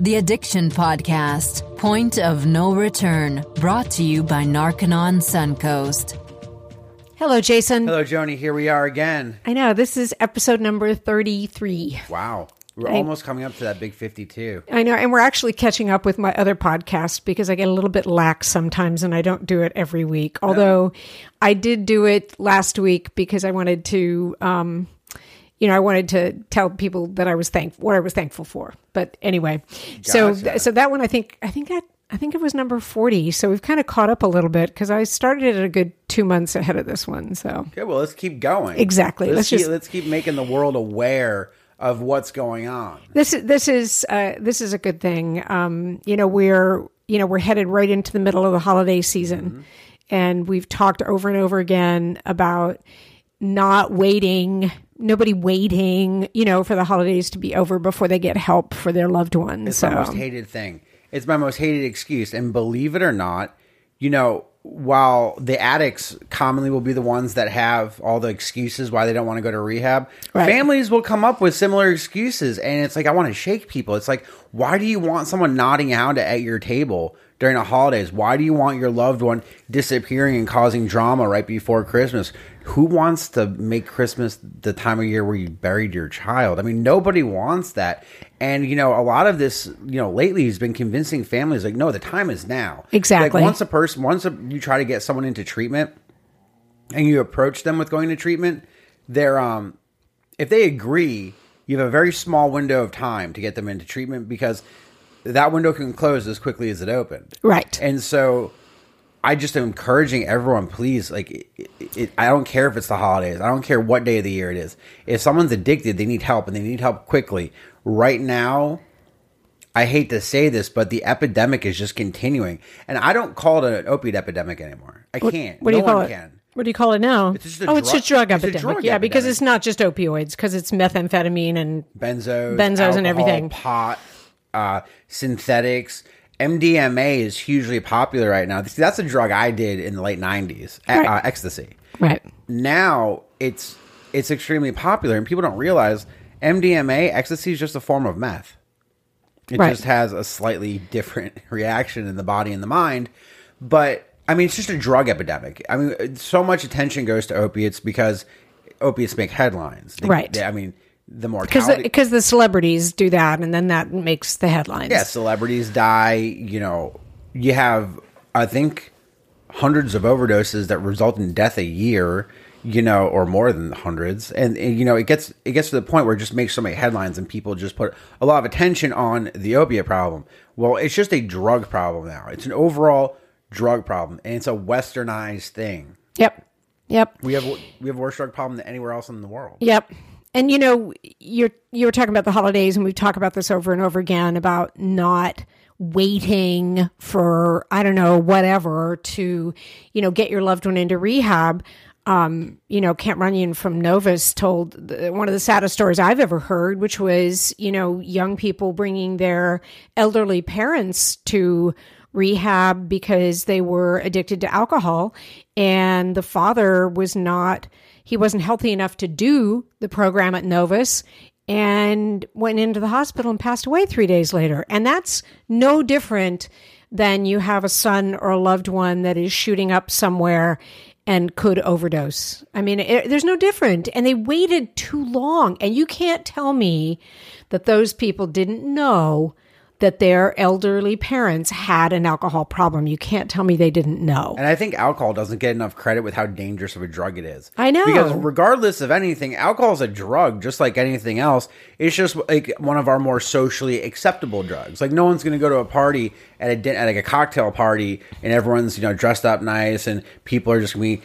The Addiction Podcast, Point of No Return, brought to you by Narconon Suncoast. Hello, Jason. Hello, Joni. Here we are again. I know. This is episode number 33. Wow. We're almost coming up to that big 52. I know. And we're actually catching up with my other podcast because I get a little bit lax sometimes and I don't do it every week. Although I did do it last week because I wanted to, I wanted to tell people that I was what I was thankful for. But anyway, gotcha. So that one, I think it was number 40. So we've kind of caught up a little bit because I started it a good 2 months ahead of this one. So okay, well, let's keep going. Exactly. Let's keep making the world aware of what's going on. This is a good thing. We're headed right into the middle of the holiday season, mm-hmm. and we've talked over and over again about not waiting. Nobody waiting, for the holidays to be over before they get help for their loved ones. It's my most hated thing. It's my most hated excuse. And believe it or not, while the addicts commonly will be the ones that have all the excuses why they don't want to go to rehab, right. Families will come up with similar excuses. And it's like, I want to shake people. It's like, why do you want someone nodding out at your table during the holidays? Why do you want your loved one disappearing and causing drama right before Christmas? Who wants to make Christmas the time of year where you buried your child? I mean, nobody wants that. And, a lot of this, lately has been convincing families like, no, the time is now. Exactly. Like once you try to get someone into treatment and you approach them with going to treatment, they're, if they agree, you have a very small window of time to get them into treatment because that window can close as quickly as it opened. Right. And so I just am encouraging everyone, please, I don't care if it's the holidays. I don't care what day of the year it is. If someone's addicted, they need help, and they need help quickly. Right now, I hate to say this, but the epidemic is just continuing. And I don't call it an opiate epidemic anymore. I can't. What do you call it? What do you call it now? It's just a drug epidemic. A drug epidemic. Because it's not just opioids, because it's methamphetamine and benzos, alcohol, and everything. Pot, synthetics. MDMA is hugely popular right now. See, that's a drug I did in the late 90s, right. Ecstasy. Right. Now, it's extremely popular, and people don't realize MDMA, ecstasy, is just a form of meth. It right. just has a slightly different reaction in the body and the mind. But, I mean, it's just a drug epidemic. I mean, so much attention goes to opiates because opiates make headlines. Right. The mortality, because the celebrities do that, and then that makes the headlines. Yeah, celebrities die. You have, I think, hundreds of overdoses that result in death a year. Or more than hundreds, and it gets to the point where it just makes so many headlines, and people just put a lot of attention on the opiate problem. Well, it's just a drug problem now. It's an overall drug problem, and it's a westernized thing. Yep. We have a worse drug problem than anywhere else in the world. Yep. And, you were talking about the holidays, and we've talked about this over and over again about not waiting for, I don't know, whatever to, get your loved one into rehab. Kent Runyon from Novus told one of the saddest stories I've ever heard, which was, young people bringing their elderly parents to rehab because they were addicted to alcohol, and the father he wasn't healthy enough to do the program at Novus and went into the hospital and passed away 3 days later. And that's no different than you have a son or a loved one that is shooting up somewhere and could overdose. I mean, there's no different. And they waited too long. And you can't tell me that those people didn't know that their elderly parents had an alcohol problem. You can't tell me they didn't know. And I think alcohol doesn't get enough credit with how dangerous of a drug it is. I know. Because regardless of anything, alcohol is a drug just like anything else. It's just like one of our more socially acceptable drugs. Like no one's going to go to a party at a cocktail party and everyone's, dressed up nice and people are just going to be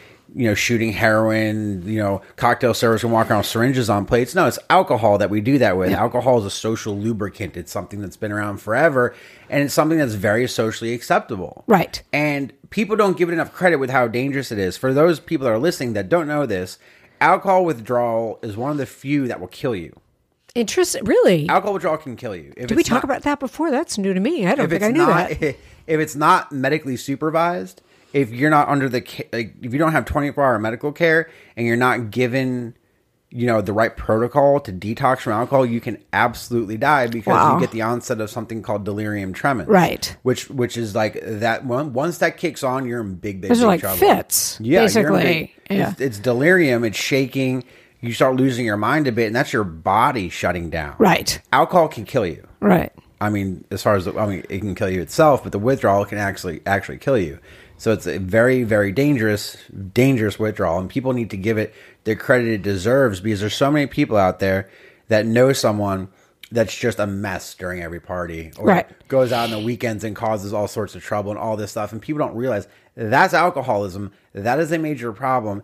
shooting heroin, cocktail servers can walk around with syringes on plates. No, it's alcohol that we do that with. Yeah. Alcohol is a social lubricant. It's something that's been around forever, and it's something that's very socially acceptable. Right. And people don't give it enough credit with how dangerous it is. For those people that are listening that don't know this, alcohol withdrawal is one of the few that will kill you. Interesting. Really? Alcohol withdrawal can kill you. Did we talk about that before? That's new to me. I don't think I knew that. If it's not medically supervised, if you're not if you don't have 24-hour medical care and you're not given, you know, the right protocol to detox from alcohol, you can absolutely die because you get the onset of something called delirium tremens. Right. Which is like that one. Once that kicks on, you're in big trouble. Those are like fits, basically. It's delirium. It's shaking. You start losing your mind a bit, and that's your body shutting down. Right. Alcohol can kill you. Right. I mean, as far as, I mean, it can kill you itself, but the withdrawal can actually kill you. So it's a very, very dangerous withdrawal, and people need to give it the credit it deserves because there's so many people out there that know someone that's just a mess during every party or goes out on the weekends and causes all sorts of trouble and all this stuff, and people don't realize that's alcoholism. That is a major problem.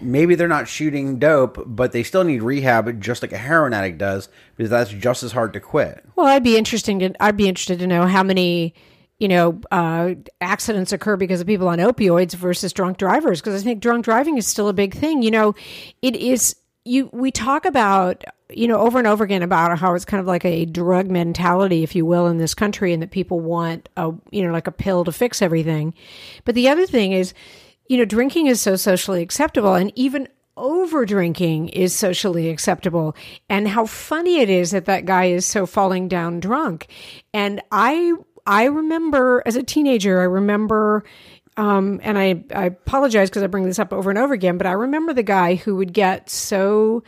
Maybe they're not shooting dope, but they still need rehab just like a heroin addict does because that's just as hard to quit. Well, I'd be interested to know how many accidents occur because of people on opioids versus drunk drivers. Because I think drunk driving is still a big thing. You know, it is. We talk about, you know, over and over again about how it's kind of like a drug mentality, if you will, in this country, and that people want a pill to fix everything. But the other thing is, you know, drinking is so socially acceptable, and even over-drinking is socially acceptable, and how funny it is that guy is so falling down drunk. And I remember as a teenager, and I apologize because I bring this up over and over again, but I remember the guy who would get so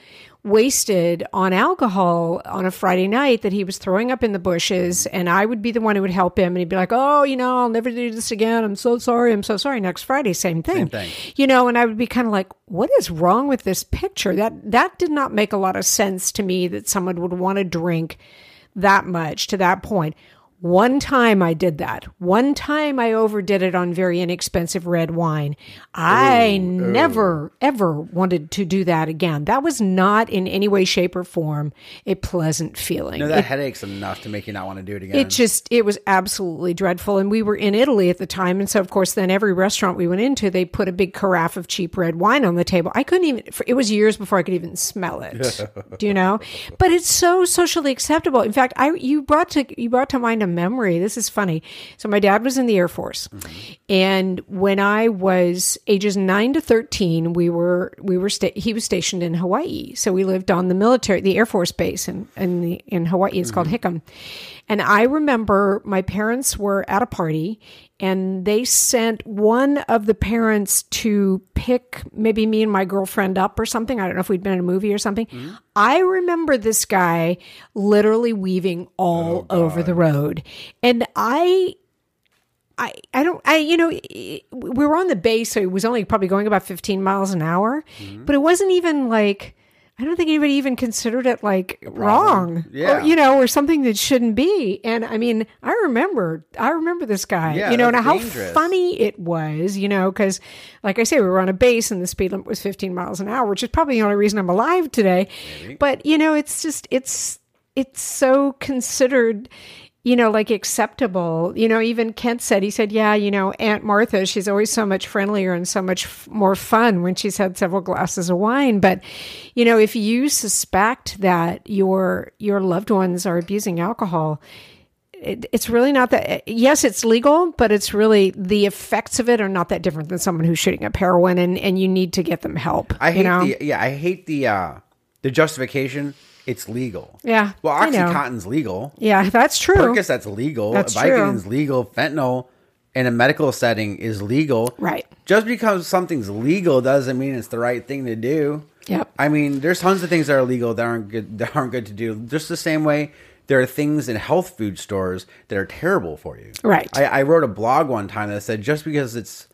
wasted on alcohol on a Friday night that he was throwing up in the bushes, and I would be the one who would help him, and he'd be like, I'll never do this again. I'm so sorry. Next Friday, same thing. You know, and I would be kind of like, what is wrong with this picture? That did not make a lot of sense to me that someone would want to drink that much to that point. One time I did that. One time I overdid it on very inexpensive red wine. I never, ever wanted to do that again. That was not in any way, shape, or form a pleasant feeling. No, that headache's enough to make you not want to do it again. It was absolutely dreadful. And we were in Italy at the time. And so, of course, then every restaurant we went into, they put a big carafe of cheap red wine on the table. It was years before I could even smell it, do you know? But it's so socially acceptable. In fact, you brought to mind a memory. This is funny. So my dad was in the Air Force, and when I was ages 9 to 13, he was stationed in Hawaii. So we lived on the Air Force base in Hawaii. It's called Hickam. And I remember my parents were at a party, and they sent one of the parents to pick maybe me and my girlfriend up or something. I don't know if we'd been in a movie or something. Mm-hmm. I remember this guy literally weaving all over the road. And we were on the base, so it was only probably going about 15 miles an hour. Mm-hmm. But it wasn't even like, I don't think anybody even considered it like wrong, or something that shouldn't be. And I mean, I remember this guy, and how funny it was, because like I say, we were on a base and the speed limit was 15 miles an hour, which is probably the only reason I'm alive today. Maybe. But, it's just, it's so considered, like acceptable, even Kent said, Aunt Martha, she's always so much friendlier and so much more fun when she's had several glasses of wine. But, if you suspect that your loved ones are abusing alcohol, it's really not that, yes, it's legal, but it's really the effects of it are not that different than someone who's shooting up heroin, and you need to get them help. I hate the justification. It's legal. Yeah. Well, OxyContin's legal. Yeah, that's true. Percocet's legal. That's Vicodin's legal. Fentanyl in a medical setting is legal. Right. Just because something's legal doesn't mean it's the right thing to do. Yep. I mean, there's tons of things that are legal that aren't good to do. Just the same way there are things in health food stores that are terrible for you. Right. I wrote a blog one time that said just because it's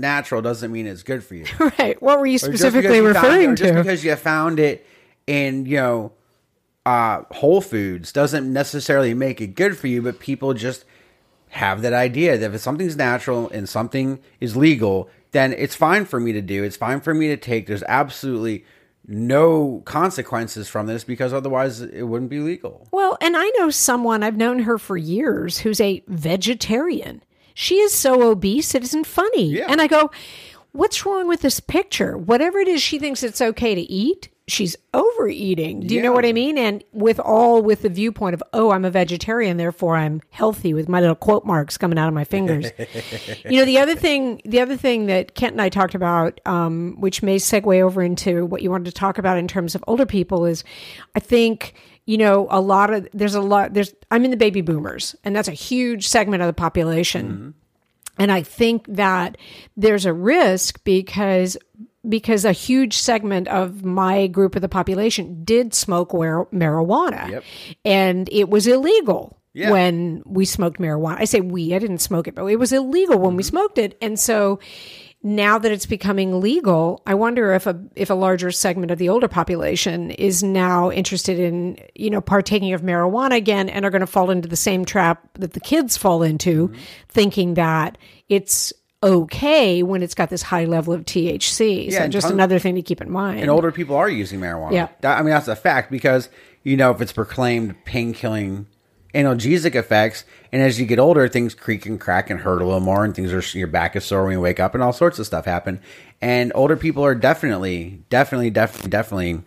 natural doesn't mean it's good for you. Right. What were you specifically referring to? Just because you found it in Whole Foods doesn't necessarily make it good for you, but people just have that idea that if something's natural and something is legal, then it's fine for me to do. It's fine for me to take. There's absolutely no consequences from this because otherwise it wouldn't be legal. Well, and I know someone, I've known her for years, who's a vegetarian. She is so obese, it isn't funny. Yeah. And I go, what's wrong with this picture? Whatever it is she thinks it's okay to eat, she's overeating. Do you know what I mean? And with the viewpoint of, oh, I'm a vegetarian, therefore I'm healthy, with my little quote marks coming out of my fingers. You know, the other thing that Kent and I talked about, which may segue over into what you wanted to talk about in terms of older people, is I think, you know, I'm in the baby boomers, and that's a huge segment of the population. Mm-hmm. And I think that there's a risk because a huge segment of my group of the population did smoke marijuana. Yep. And it was illegal when we smoked marijuana. I say we, I didn't smoke it, but it was illegal when we smoked it. And so now that it's becoming legal, I wonder if a larger segment of the older population is now interested in, you know, partaking of marijuana again, and are going to fall into the same trap that the kids fall into, thinking that it's okay when it's got this high level of THC. So just another thing to keep in mind. And older people are using marijuana. Yeah. I mean, that's a fact, because, you know, if it's proclaimed pain-killing analgesic effects, and as you get older, things creak and crack and hurt a little more, and your back is sore when you wake up, and all sorts of stuff happen. And older people are definitely, you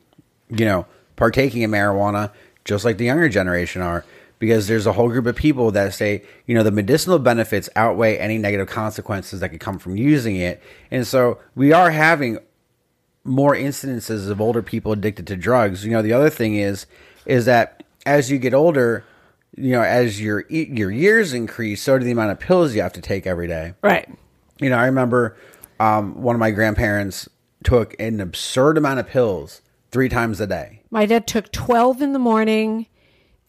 know, partaking in marijuana, just like the younger generation are. Because there's a whole group of people that say, you know, the medicinal benefits outweigh any negative consequences that could come from using it. And so we are having more incidences of older people addicted to drugs. You know, the other thing is that as you get older, you know, as your years increase, so do the amount of pills you have to take every day. Right. You know, I remember one of my grandparents took an absurd amount of pills 3 times a day. My dad took 12 in the morning.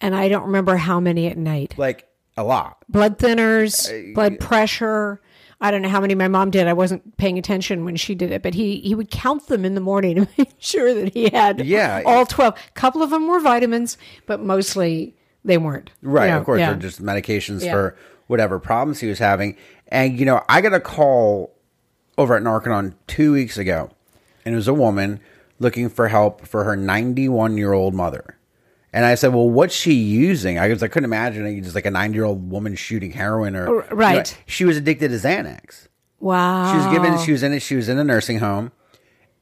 And I don't remember how many at night. Like a lot. Blood thinners, blood pressure. I don't know how many my mom did. I wasn't paying attention when she did it, but he would count them in the morning to make sure that he had all 12. A couple of them were vitamins, but mostly they weren't. Right. You know, of course, they're just medications for whatever problems he was having. And, you know, I got a call over at Narconon 2 weeks ago, and it was a woman looking for help for her 91-year-old mother. And I said, well, what's she using? I couldn't imagine it. Just like a 90-year-old woman shooting heroin, or right. You know, she was addicted to Xanax. Wow. She was in a nursing home,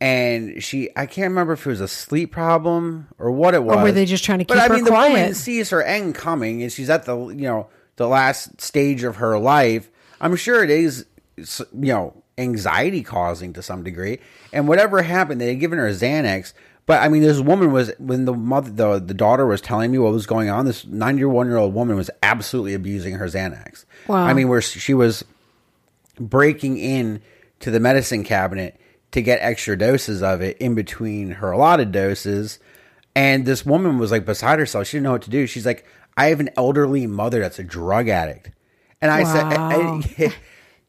and I can't remember if it was a sleep problem or what it was. Or were they just trying to keep her quiet? But I mean, the woman sees her end coming, and she's at the, you know, the last stage of her life. I'm sure it is, you know, anxiety causing to some degree. And whatever happened, they had given her Xanax. But I mean, this woman was, when the daughter was telling me what was going on, this 91-year-old woman was absolutely abusing her Xanax. Wow. I mean, where she was breaking in to the medicine cabinet to get extra doses of it in between her allotted doses. And this woman was like beside herself. She didn't know what to do. She's like, I have an elderly mother that's a drug addict. And I said,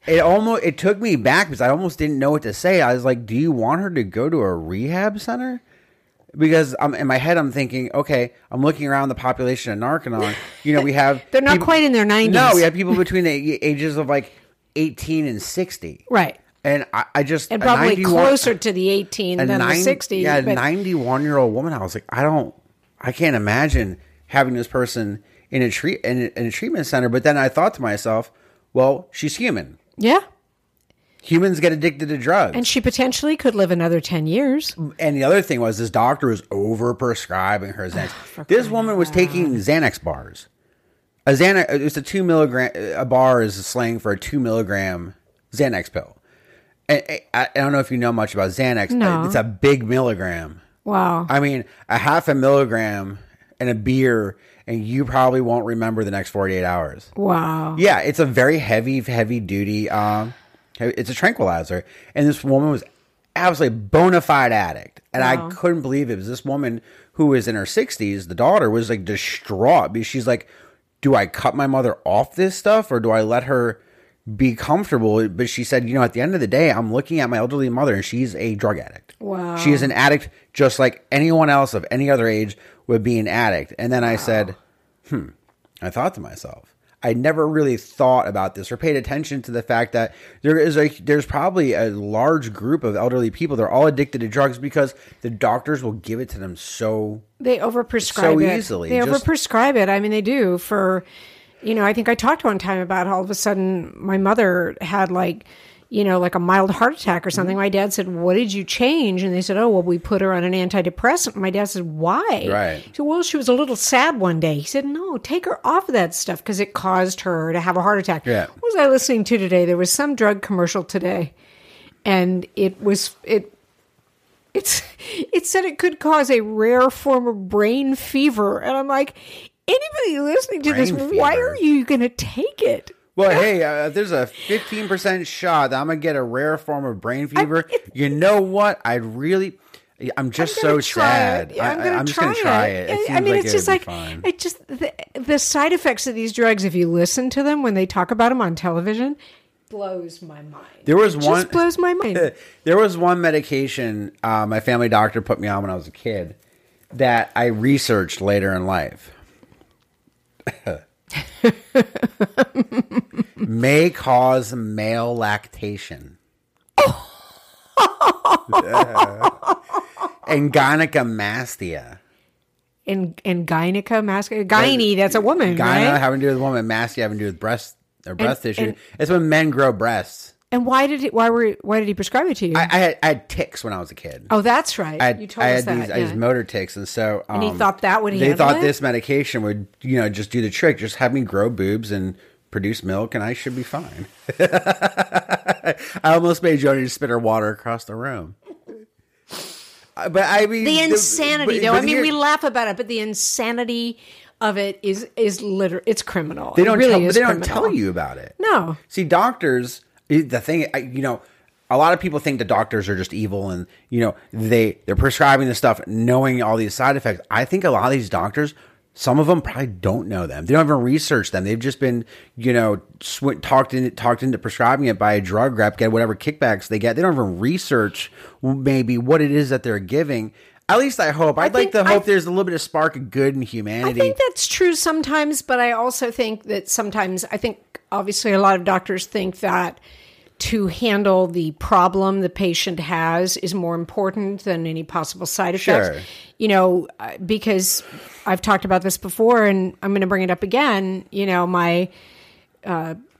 it took me back, because I almost didn't know what to say. I was like, do you want her to go to a rehab center? Because in my head, I'm thinking, okay, I'm looking around the population of Narconon. You know, we have... They're not people, quite in their 90s. No, we have people between the ages of like 18 and 60. Right. And I just... And probably closer to the 18 than the 60. Yeah, but a 91-year-old woman. I was like, I can't imagine having this person in a treatment center. But then I thought to myself, well, she's human. Yeah. Humans get addicted to drugs. And she potentially could live another 10 years. And the other thing was, this doctor was overprescribing her Xanax. This woman was taking Xanax bars. It was a 2 milligram, a bar is slang for a 2 milligram Xanax pill. And I don't know if you know much about Xanax, but it's a big milligram. Wow. I mean, a half a milligram and a beer, and you probably won't remember the next 48 hours. Wow. Yeah, it's a very heavy, heavy duty... it's a tranquilizer. And this woman was absolutely bona fide addict. And I couldn't believe it. It was this woman who was in her 60s. The daughter was like distraught, because she's like, do I cut my mother off this stuff, or do I let her be comfortable? But she said, you know, at the end of the day, I'm looking at my elderly mother, and she's a drug addict. Wow. She is an addict, just like anyone else of any other age would be an addict. And then I said, I thought to myself, I never really thought about this or paid attention to the fact that there's probably a large group of elderly people. They're all addicted to drugs because the doctors will give it to them they overprescribe so it. Easily. They overprescribe it. I mean, they do I think I talked one time about, all of a sudden my mother had like, you know, like a mild heart attack or something. My dad said, what did you change? And they said, oh, well, we put her on an antidepressant. My dad said, why? Right. He said, well, she was a little sad one day. He said, no, take her off of that stuff because it caused her to have a heart attack. Yeah. What was I listening to today? There was some drug commercial today, and it said it could cause a rare form of brain fever. And I'm like, anybody listening to brain this, fever. Why are you going to take it? Well, hey, there's a 15% shot that I'm going to get a rare form of brain fever. You know what? I'm so sad. I'm just going to try it. The side effects of these drugs, if you listen to them when they talk about them on television, blows my mind. Just blows my mind. There was one medication my family doctor put me on when I was a kid that I researched later in life. May cause male lactation. And gynecomastia. And gynecomastia. Gyne, that's a woman, right? Having to do with a woman. Mastia having to do with breast or breast tissue. It's when men grow breasts. And why did he prescribe it to you? I had tics when I was a kid. Oh, that's right. I had these motor tics, and so and he thought that when they thought this medication would, you know, just do the trick, just have me grow boobs and produce milk, and I should be fine. I almost made Joni spit her water across the room. But I mean the insanity, though. We laugh about it, but the insanity of it is literal. It's criminal. They don't tell you about it. No. See, doctors. The thing, you know, a lot of people think the doctors are just evil and, you know, they're prescribing this stuff knowing all these side effects. I think a lot of these doctors, some of them probably don't know them. They don't even research them. They've just been, you know, talked into prescribing it by a drug rep, get whatever kickbacks they get. They don't even research maybe what it is that they're giving. At least I hope. I hope there's a little bit of spark of good in humanity. I think that's true sometimes, but I also think that sometimes obviously, a lot of doctors think that to handle the problem the patient has is more important than any possible side effects. Sure. You know, because I've talked about this before, and I'm going to bring it up again. You know, my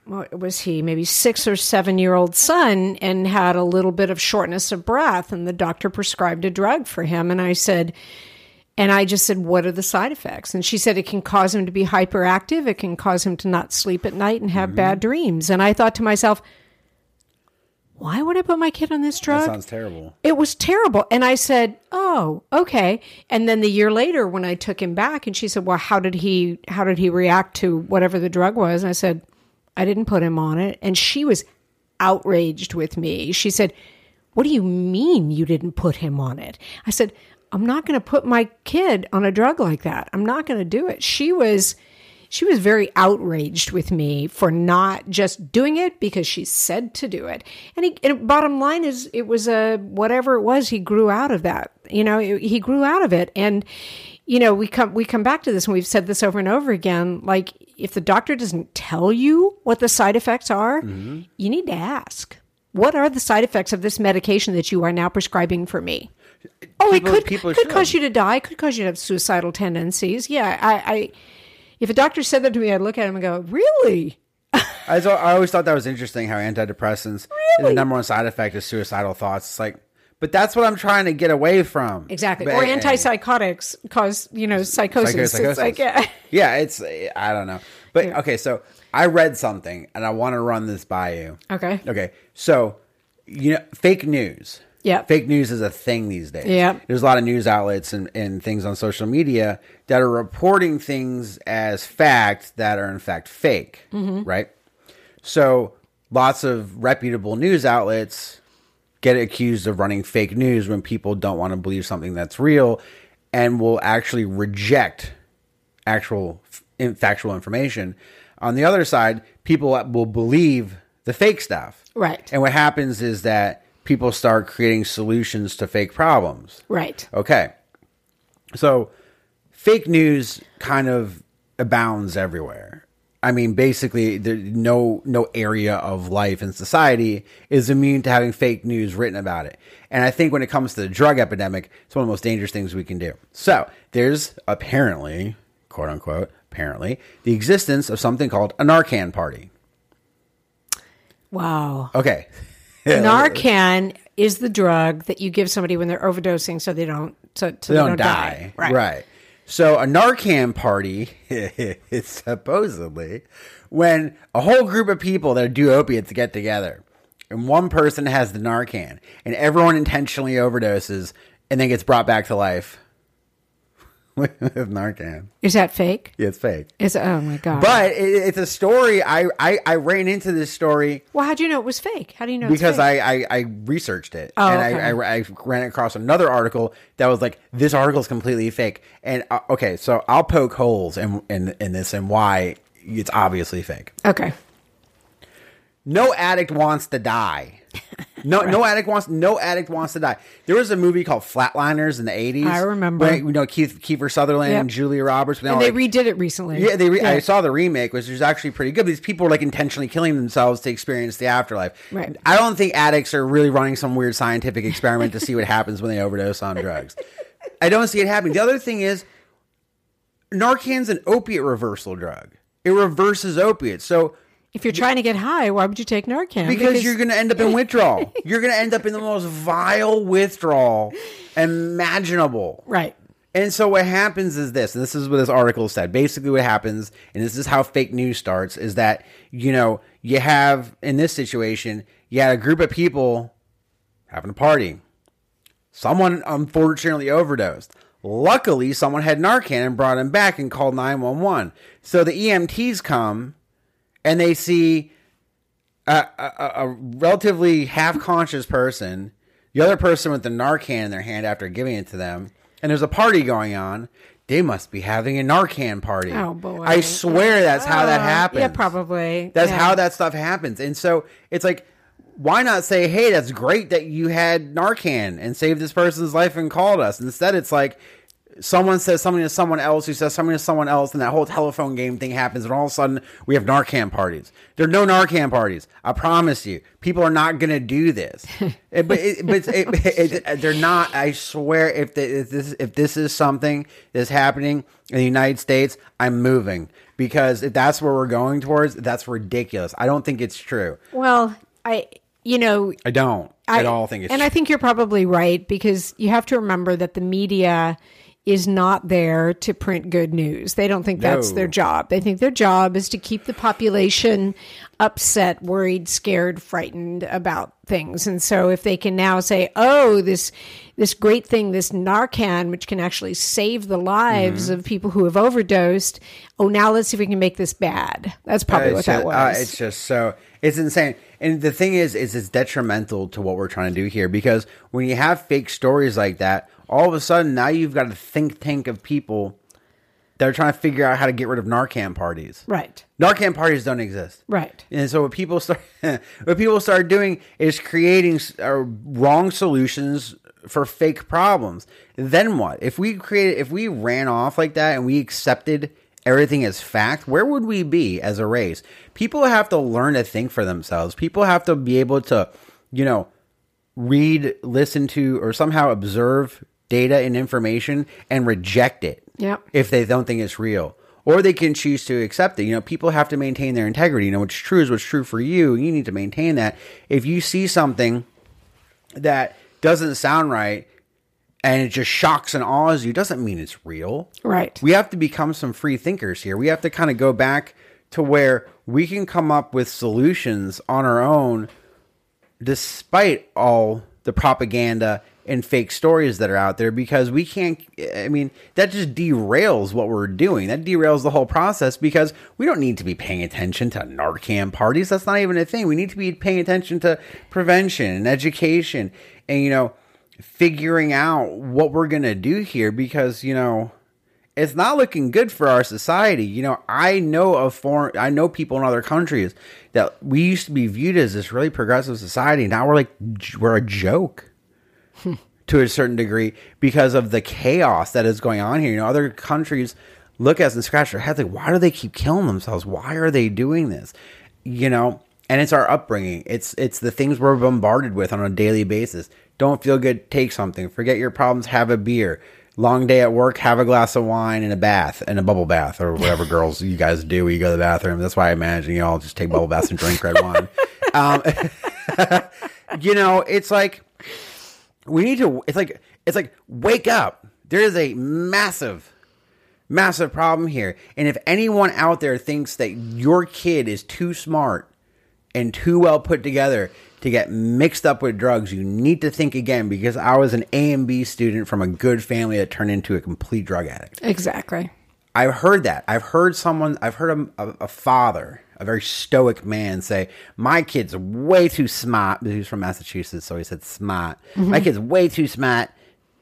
what was he, maybe 6 or 7 year old son, and had a little bit of shortness of breath, and the doctor prescribed a drug for him, and I just said, what are the side effects? And she said, it can cause him to be hyperactive. It can cause him to not sleep at night and have bad dreams. And I thought to myself, why would I put my kid on this drug? That sounds terrible. It was terrible. And I said, oh, okay. And then the year later when I took him back and she said, well, how did he react to whatever the drug was? And I said, I didn't put him on it. And she was outraged with me. She said, what do you mean you didn't put him on it? I said, I'm not going to put my kid on a drug like that. I'm not going to do it. She was very outraged with me for not just doing it because she said to do it. And bottom line is, it was whatever it was, he grew out of that. You know, he grew out of it. And, you know, we come back to this, and we've said this over and over again. Like, if the doctor doesn't tell you what the side effects are, you need to ask, what are the side effects of this medication that you are now prescribing for me? Oh, it could cause you to die. It could cause you to have suicidal tendencies. Yeah, if a doctor said that to me, I'd look at him and go, really? I always thought that was interesting how antidepressants, really? The number one side effect is suicidal thoughts. It's like, but that's what I'm trying to get away from. Exactly. But, or antipsychotics cause, you know, psychosis. It's like, yeah, it's, I don't know. But yeah. Okay, so I read something and I want to run this by you. Okay. So, you know, fake news. Yeah, fake news is a thing these days. Yeah, there's a lot of news outlets and things on social media that are reporting things as fact that are in fact fake, right? So lots of reputable news outlets get accused of running fake news when people don't want to believe something that's real, and will actually reject actual factual information. On the other side, people will believe the fake stuff, right? And what happens is that people start creating solutions to fake problems. Right. Okay. So fake news kind of abounds everywhere. I mean, basically, no area of life in society is immune to having fake news written about it. And I think when it comes to the drug epidemic, it's one of the most dangerous things we can do. So there's apparently, quote unquote, the existence of something called a Narcan party. Wow. Okay. Narcan is the drug that you give somebody when they're overdosing so they don't die. Right. Right. So a Narcan party is supposedly when a whole group of people that do opiates get together and one person has the Narcan and everyone intentionally overdoses and then gets brought back to life with Narcan. Is that fake? Yeah, it's fake. It's, oh my God. But it's a story. I ran into this story. Well, how do you know it was fake? How do you know? Because I researched it. Oh, and okay. I ran across another article that was like, this article is completely fake. And okay, so I'll poke holes in this and why it's obviously fake. Okay. No addict wants to die. No, right. No addict wants to die. There was a movie called Flatliners in the 80s. I remember. Where, you know, Kiefer Sutherland, yep, and Julia Roberts. And they redid it recently. Yeah, I saw the remake, which was actually pretty good. These people were like intentionally killing themselves to experience the afterlife. Right. I don't think addicts are really running some weird scientific experiment to see what happens when they overdose on drugs. I don't see it happening. The other thing is, Narcan's an opiate reversal drug. It reverses opiates. So if you're trying to get high, why would you take Narcan? Because you're going to end up in withdrawal. You're going to end up in the most vile withdrawal imaginable. Right. And so what happens is this, and this is what this article said. Basically what happens, and this is how fake news starts, is that, you know, you have, in this situation, you had a group of people having a party. Someone unfortunately overdosed. Luckily, someone had Narcan and brought him back and called 911. So the EMTs come, and they see a relatively half-conscious person, the other person with the Narcan in their hand after giving it to them, and there's a party going on. They must be having a Narcan party. Oh, boy. I swear that's how that happens. Yeah, probably. That's how that stuff happens. And so it's like, why not say, hey, that's great that you had Narcan and saved this person's life and called us? Instead, it's like, someone says something to someone else who says something to someone else, and that whole telephone game thing happens, and all of a sudden, we have Narcan parties. There are no Narcan parties. I promise you. People are not going to do this. But they're not. I swear, if this is something that's happening in the United States, I'm moving. Because if that's where we're going towards, that's ridiculous. I don't think it's true. Well, I don't think it's true. I think you're probably right, because you have to remember that the media is not there to print good news. They don't think that's their job. They think their job is to keep the population upset, worried, scared, frightened about things. And so if they can now say, oh, this great thing, this Narcan, which can actually save the lives of people who have overdosed, oh, now let's see if we can make this bad. That's probably what that was. It's just so, it's insane. And the thing is it's detrimental to what we're trying to do here, because when you have fake stories like that, all of a sudden, now you've got a think tank of people that are trying to figure out how to get rid of Narcan parties. Right. Narcan parties don't exist. Right. And so what people start doing is creating wrong solutions for fake problems. Then what? If we ran off like that and we accepted everything as fact, where would we be as a race? People have to learn to think for themselves. People have to be able to, you know, read, listen to, or somehow observe data and information and reject it. Yep. If they don't think it's real, or they can choose to accept it. You know, people have to maintain their integrity. You know, what's true is what's true for you. You need to maintain that. If you see something that doesn't sound right and it just shocks and awes you, doesn't mean it's real. Right. We have to become some free thinkers here. We have to kind of go back to where we can come up with solutions on our own, despite all the propaganda and fake stories that are out there, because we can't, I mean, that just derails what we're doing. That derails the whole process, because we don't need to be paying attention to Narcan parties. That's not even a thing. We need to be paying attention to prevention and education and, you know, figuring out what we're going to do here, because, you know, it's not looking good for our society. You know, I know people in other countries that we used to be viewed as this really progressive society. Now we're a joke to a certain degree because of the chaos that is going on here. You know, other countries look at us and scratch their heads like, why do they keep killing themselves? Why are they doing this? You know, and it's our upbringing. It's the things we're bombarded with on a daily basis. Don't feel good. Take something. Forget your problems. Have a beer. Long day at work, have a glass of wine and a bath, and a bubble bath, or whatever girls you guys do when you go to the bathroom. That's why I imagine you all just take bubble baths and drink red wine. You know, it's like we need to. It's like wake up. There is a massive problem here. And if anyone out there thinks that your kid is too smart and too well put together to get mixed up with drugs, you need to think again, because I was an A and B student from a good family that turned into a complete drug addict. Exactly. I've heard that. I've heard a father, a very stoic man, say, my kid's way too smart. He's from Massachusetts, so he said smart. Mm-hmm. My kid's way too smart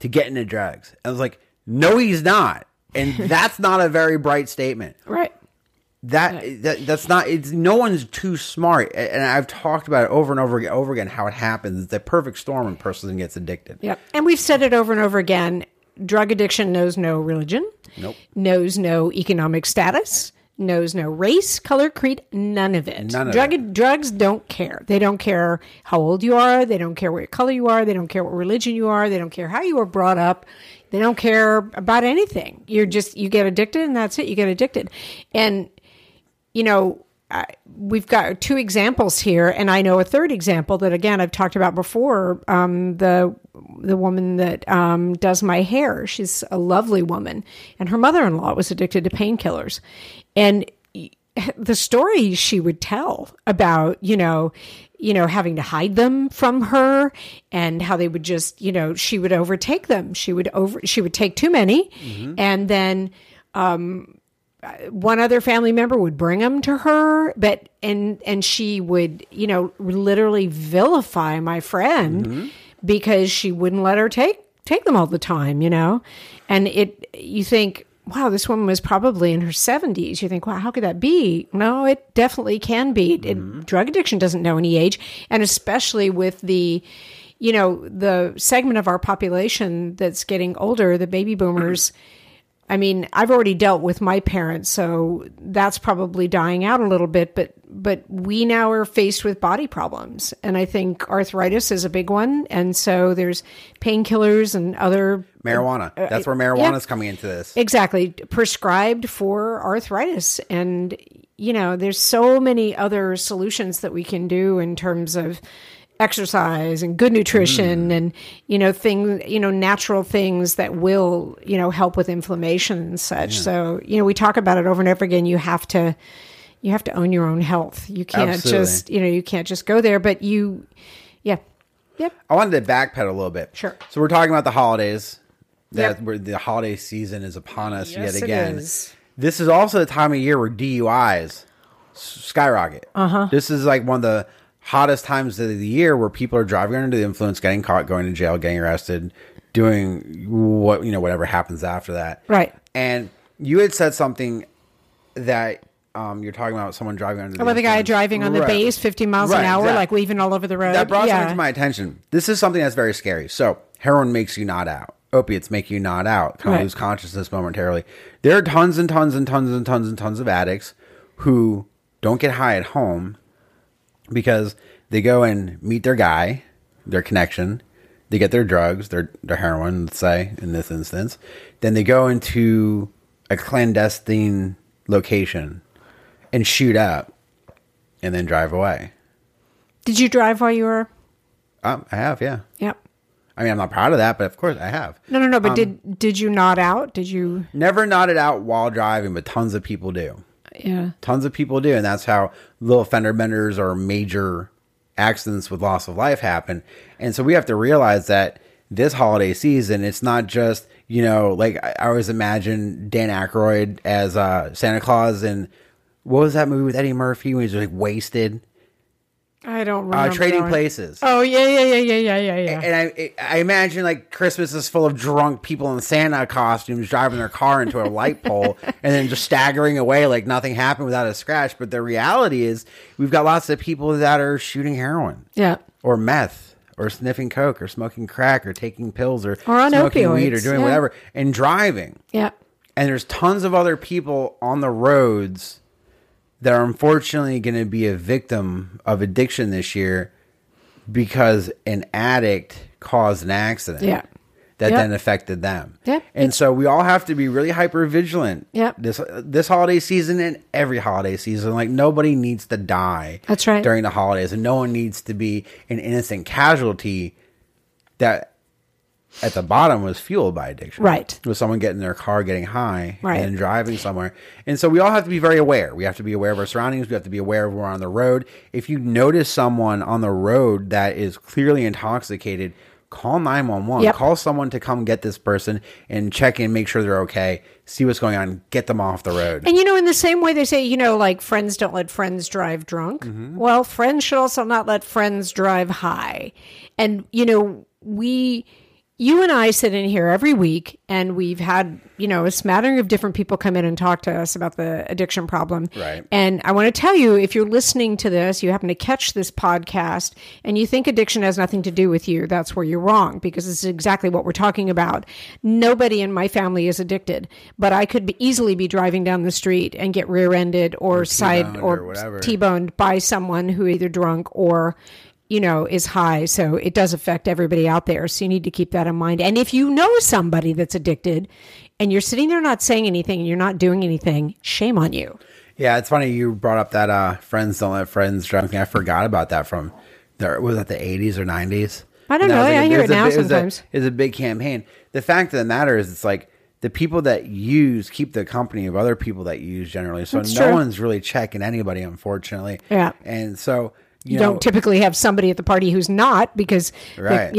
to get into drugs. I was like, no, he's not. And that's not a very bright statement. Right. That's not, it's no one's too smart. And I've talked about it over and over again, how it happens. It's a perfect storm when a person gets addicted. Yep. And we've said it over and over again. Drug addiction knows no religion. Nope. Knows no economic status. Knows no race, color, creed, none of it. Drugs don't care. They don't care how old you are. They don't care what color you are. They don't care what religion you are. They don't care how you were brought up. They don't care about anything. You get addicted and that's it. You get addicted. And, you know, we've got two examples here, and I know a third example that, again, I've talked about before. The woman that does my hair, she's a lovely woman, and her mother-in-law was addicted to painkillers. And the stories she would tell about, you know, having to hide them from her, and how they would just, you know, she would overtake them. She would take too many, mm-hmm. and then one other family member would bring them to her, and she would, you know, literally vilify my friend, mm-hmm. because she wouldn't let her take them all the time, you know, and you think, wow, this woman was probably in her 70s. You think, wow, how could that be? No, it definitely can be. Mm-hmm. Drug addiction doesn't know any age. And especially with the, you know, the segment of our population that's getting older, the baby boomers. Mm-hmm. I mean, I've already dealt with my parents, so that's probably dying out a little bit, but we now are faced with body problems. And I think arthritis is a big one. And so there's painkillers and other... Marijuana. That's where marijuana is coming into this. Exactly. Prescribed for arthritis. And, you know, there's so many other solutions that we can do in terms of exercise and good nutrition, and, you know, things, you know, natural things that will, you know, help with inflammation and such. Yeah. So, you know, we talk about it over and over again. You have to own your own health. You can't just, you know, go there, but Yep. I wanted to backpedal a little bit. Sure. So we're talking about the holidays, that yep. where the holiday season is upon us yet again. It is. This is also the time of year where DUIs skyrocket. Uh-huh. This is like one of the hottest times of the year where people are driving under the influence, getting caught, going to jail, getting arrested, doing what, you know, whatever happens after that. Right. And you had said something that you're talking about someone driving under the influence. The guy driving on the base, 50 miles an hour, like weaving all over the road. That brought something to my attention. This is something that's very scary. So heroin makes you nod out. Opiates make you nod out. Kind of lose consciousness momentarily. There are tons and tons and tons and tons and tons of addicts who don't get high at home, because they go and meet their guy, their connection, they get their drugs, their heroin, let's say, in this instance. Then they go into a clandestine location and shoot up and then drive away. Did you drive while you were? I have, yeah. Yep. I mean, I'm not proud of that, but of course I have. No. But did you nod out? Did you? Never nodded out while driving, but tons of people do. Yeah. Tons of people do. And that's how little fender benders or major accidents with loss of life happen. And so we have to realize that this holiday season, it's not just, you know, like I always imagine Dan Aykroyd as Santa Claus. And what was that movie with Eddie Murphy when he was like wasted? I don't remember. Trading Places. Oh, yeah. And I imagine like Christmas is full of drunk people in Santa costumes driving their car into a light pole and then just staggering away like nothing happened without a scratch. But the reality is we've got lots of people that are shooting heroin. Yeah. Or meth. Or sniffing coke. Or smoking crack. Or taking pills. Or on smoking opioids. Weed. Or doing whatever. And driving. Yeah. And there's tons of other people on the roads that are unfortunately going to be a victim of addiction this year because an addict caused an accident. Yeah. that then affected them. Yep. And so we all have to be really hyper vigilant. Yep. This holiday season and every holiday season, like nobody needs to die. That's right. During the holidays, and no one needs to be an innocent casualty that at the bottom was fueled by addiction. Right. It was someone getting their car, getting high, and driving somewhere. And so we all have to be very aware. We have to be aware of our surroundings. We have to be aware of where we're on the road. If you notice someone on the road that is clearly intoxicated, call 911. Yep. Call someone to come get this person and check in, make sure they're okay, see what's going on, get them off the road. And, you know, in the same way they say, you know, like friends don't let friends drive drunk. Mm-hmm. Well, friends should also not let friends drive high. And, you know, you and I sit in here every week, and we've had, you know, a smattering of different people come in and talk to us about the addiction problem. Right. And I want to tell you, if you're listening to this, you happen to catch this podcast, and you think addiction has nothing to do with you, that's where you're wrong, because this is exactly what we're talking about. Nobody in my family is addicted, but I could easily be driving down the street and get rear-ended or T-boned by someone who either drunk or... you know, is high. So it does affect everybody out there. So you need to keep that in mind. And if you know somebody that's addicted and you're sitting there not saying anything and you're not doing anything, shame on you. Yeah, it's funny you brought up that friends don't let friends drive. I forgot about that from there. Was that the 80s or 90s? I don't know. I hear it now sometimes. It's a big campaign. The fact of the matter is, it's like the people that use keep the company of other people that use generally. So no one's really checking anybody, unfortunately. Yeah. And so... You don't typically have somebody at the party who's not, because... Right.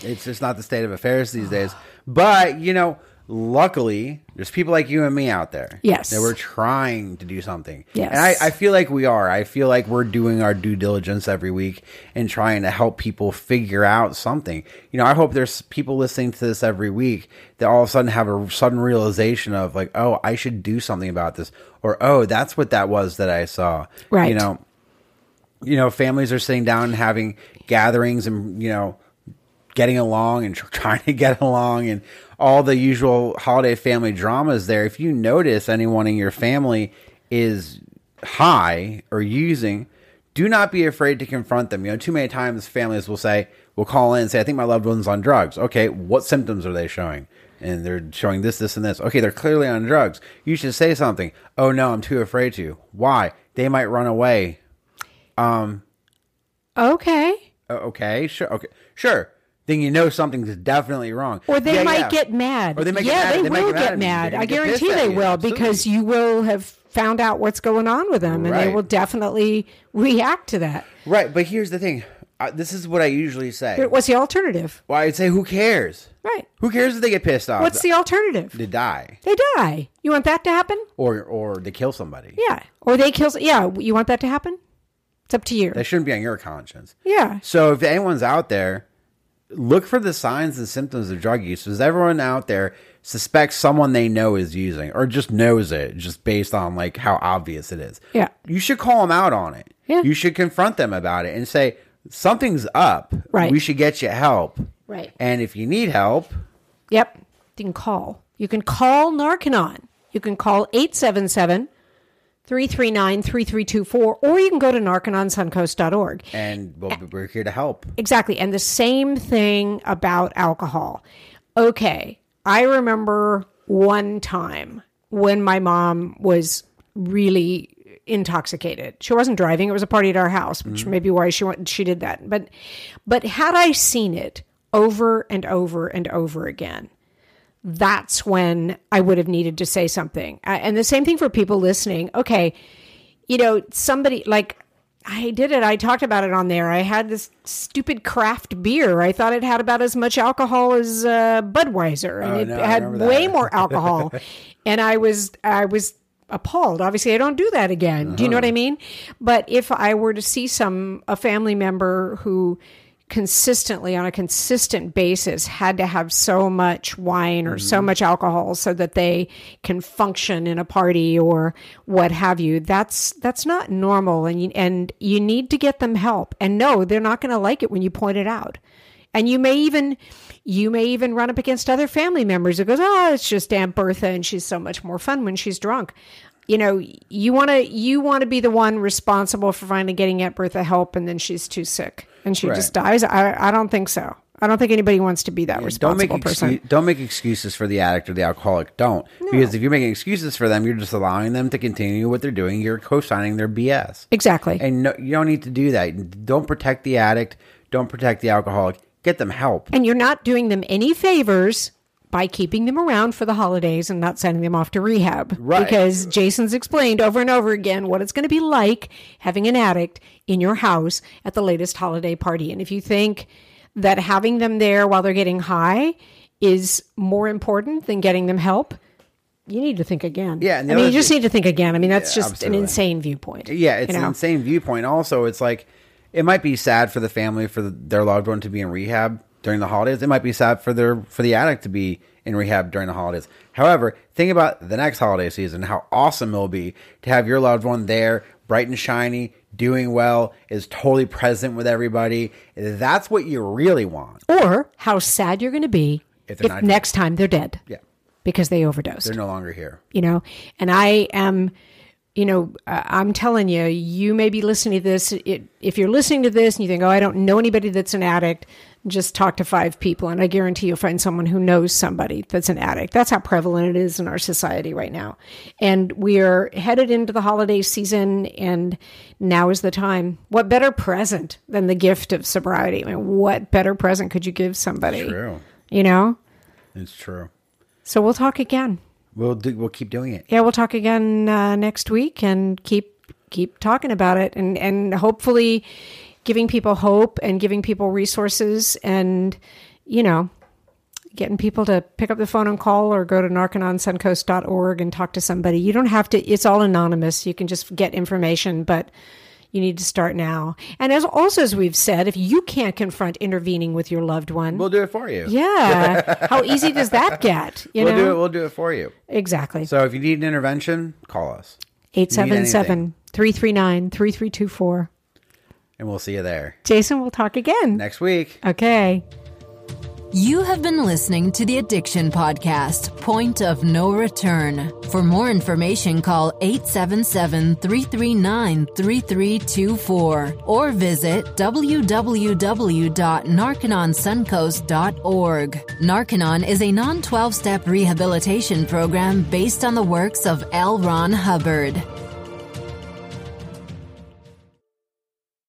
It's just not the state of affairs these days. But, you know, luckily, there's people like you and me out there. Yes. That we're trying to do something. Yes. And I feel like we are. I feel like we're doing our due diligence every week and trying to help people figure out something. You know, I hope there's people listening to this every week that all of a sudden have a sudden realization of like, oh, I should do something about this. Or, oh, that's what that was that I saw. Right. You know, families are sitting down and having gatherings and, you know, getting along and trying to get along and all the usual holiday family dramas there. If you notice anyone in your family is high or using, do not be afraid to confront them. You know, too many times families will say, we'll call in and say, I think my loved one's on drugs. Okay, what symptoms are they showing? And they're showing this, this, and this. Okay, they're clearly on drugs. You should say something. Oh, no, I'm too afraid to. Why? They might run away. Okay, sure. Then you know something's definitely wrong. Or they might get mad. They will get mad. I guarantee they will, because you will have found out what's going on with them, and they will definitely react to that. Right, but here's the thing. This is what I usually say. What's the alternative? Well, I'd say who cares? Right. Who cares if they get pissed off? What's the alternative? They die. They die. You want that to happen? Or they kill somebody. Yeah. Or they kill... Yeah, you want that to happen? It's up to you. That shouldn't be on your conscience. Yeah. So if anyone's out there, look for the signs and symptoms of drug use. Does everyone out there suspect someone they know is using, or just knows it, just based on like how obvious it is? Yeah. You should call them out on it. Yeah. You should confront them about it and say, something's up. Right. We should get you help. Right. And if you need help. Yep. You can call. You can call Narconon. You can call 877 339-3324, or you can go to narcononsuncoast.org. And we're here to help. Exactly. And the same thing about alcohol. Okay. I remember one time when my mom was really intoxicated. She wasn't driving. It was a party at our house, which may be why she did that. But had I seen it over and over and over again, that's when I would have needed to say something. And the same thing for people listening. Okay, you know, somebody, like, I did it. I talked about it on there. I had this stupid craft beer. I thought it had about as much alcohol as Budweiser. And had way more alcohol. And I was appalled. Obviously, I don't do that again. Uh-huh. Do you know what I mean? But if I were to see a family member who... consistently, on a consistent basis, had to have so much wine or so much alcohol so that they can function in a party or what have you. That's not normal, and you need to get them help. And no, they're not going to like it when you point it out. And you may even run up against other family members who goes, "Oh, it's just Aunt Bertha, and she's so much more fun when she's drunk." You know, you want to be the one responsible for finally getting Aunt Bertha help, and then she's too sick. And she just dies. I don't think so. I don't think anybody wants to be that responsible person. Don't make excuses for the addict or the alcoholic. Don't. Because if you're making excuses for them, you're just allowing them to continue what they're doing. You're co-signing their BS. Exactly. And no, you don't need to do that. Don't protect the addict. Don't protect the alcoholic. Get them help. And you're not doing them any favors by keeping them around for the holidays and not sending them off to rehab. Right. Because Jason's explained over and over again what it's going to be like having an addict in your house at the latest holiday party. And if you think that having them there while they're getting high is more important than getting them help, you need to think again. Yeah. You just need to think again. I mean, that's just absolutely. An insane viewpoint. Yeah, it's an insane viewpoint. Also, it's like, it might be sad for the family, for their loved one to be in rehab during the holidays. It might be sad for the addict to be in rehab during the holidays. However, think about the next holiday season, how awesome it'll be to have your loved one there, bright and shiny, doing well, is totally present with everybody. That's what you really want. Or how sad you're going to be if next time they're dead. Yeah. Because they overdosed. They're no longer here. You know, and I am, I'm telling you, you may be listening to this. If you're listening to this and you think, oh, I don't know anybody that's an addict, just talk to 5 people. And I guarantee you'll find someone who knows somebody that's an addict. That's how prevalent it is in our society right now. And we are headed into the holiday season, and now is the time. What better present than the gift of sobriety? I mean, what better present could you give somebody? It's true. It's true. So we'll talk again. We'll keep doing it. Yeah, we'll talk again next week and keep talking about it and hopefully giving people hope and giving people resources and, getting people to pick up the phone and call or go to narcononsuncoast.org and talk to somebody. You don't have to. It's all anonymous. You can just get information, but you need to start now. And as we've said, if you can't confront intervening with your loved one, we'll do it for you. Yeah. How easy does that get? We'll do it for you. Exactly. So if you need an intervention, call us. 877-339-3324. And we'll see you there. Jason, we'll talk again. Next week. Okay. You have been listening to the Addiction Podcast, Point of No Return. For more information, call 877-339-3324 or visit www.narcononsuncoast.org. Narconon is a non-12-step rehabilitation program based on the works of L. Ron Hubbard.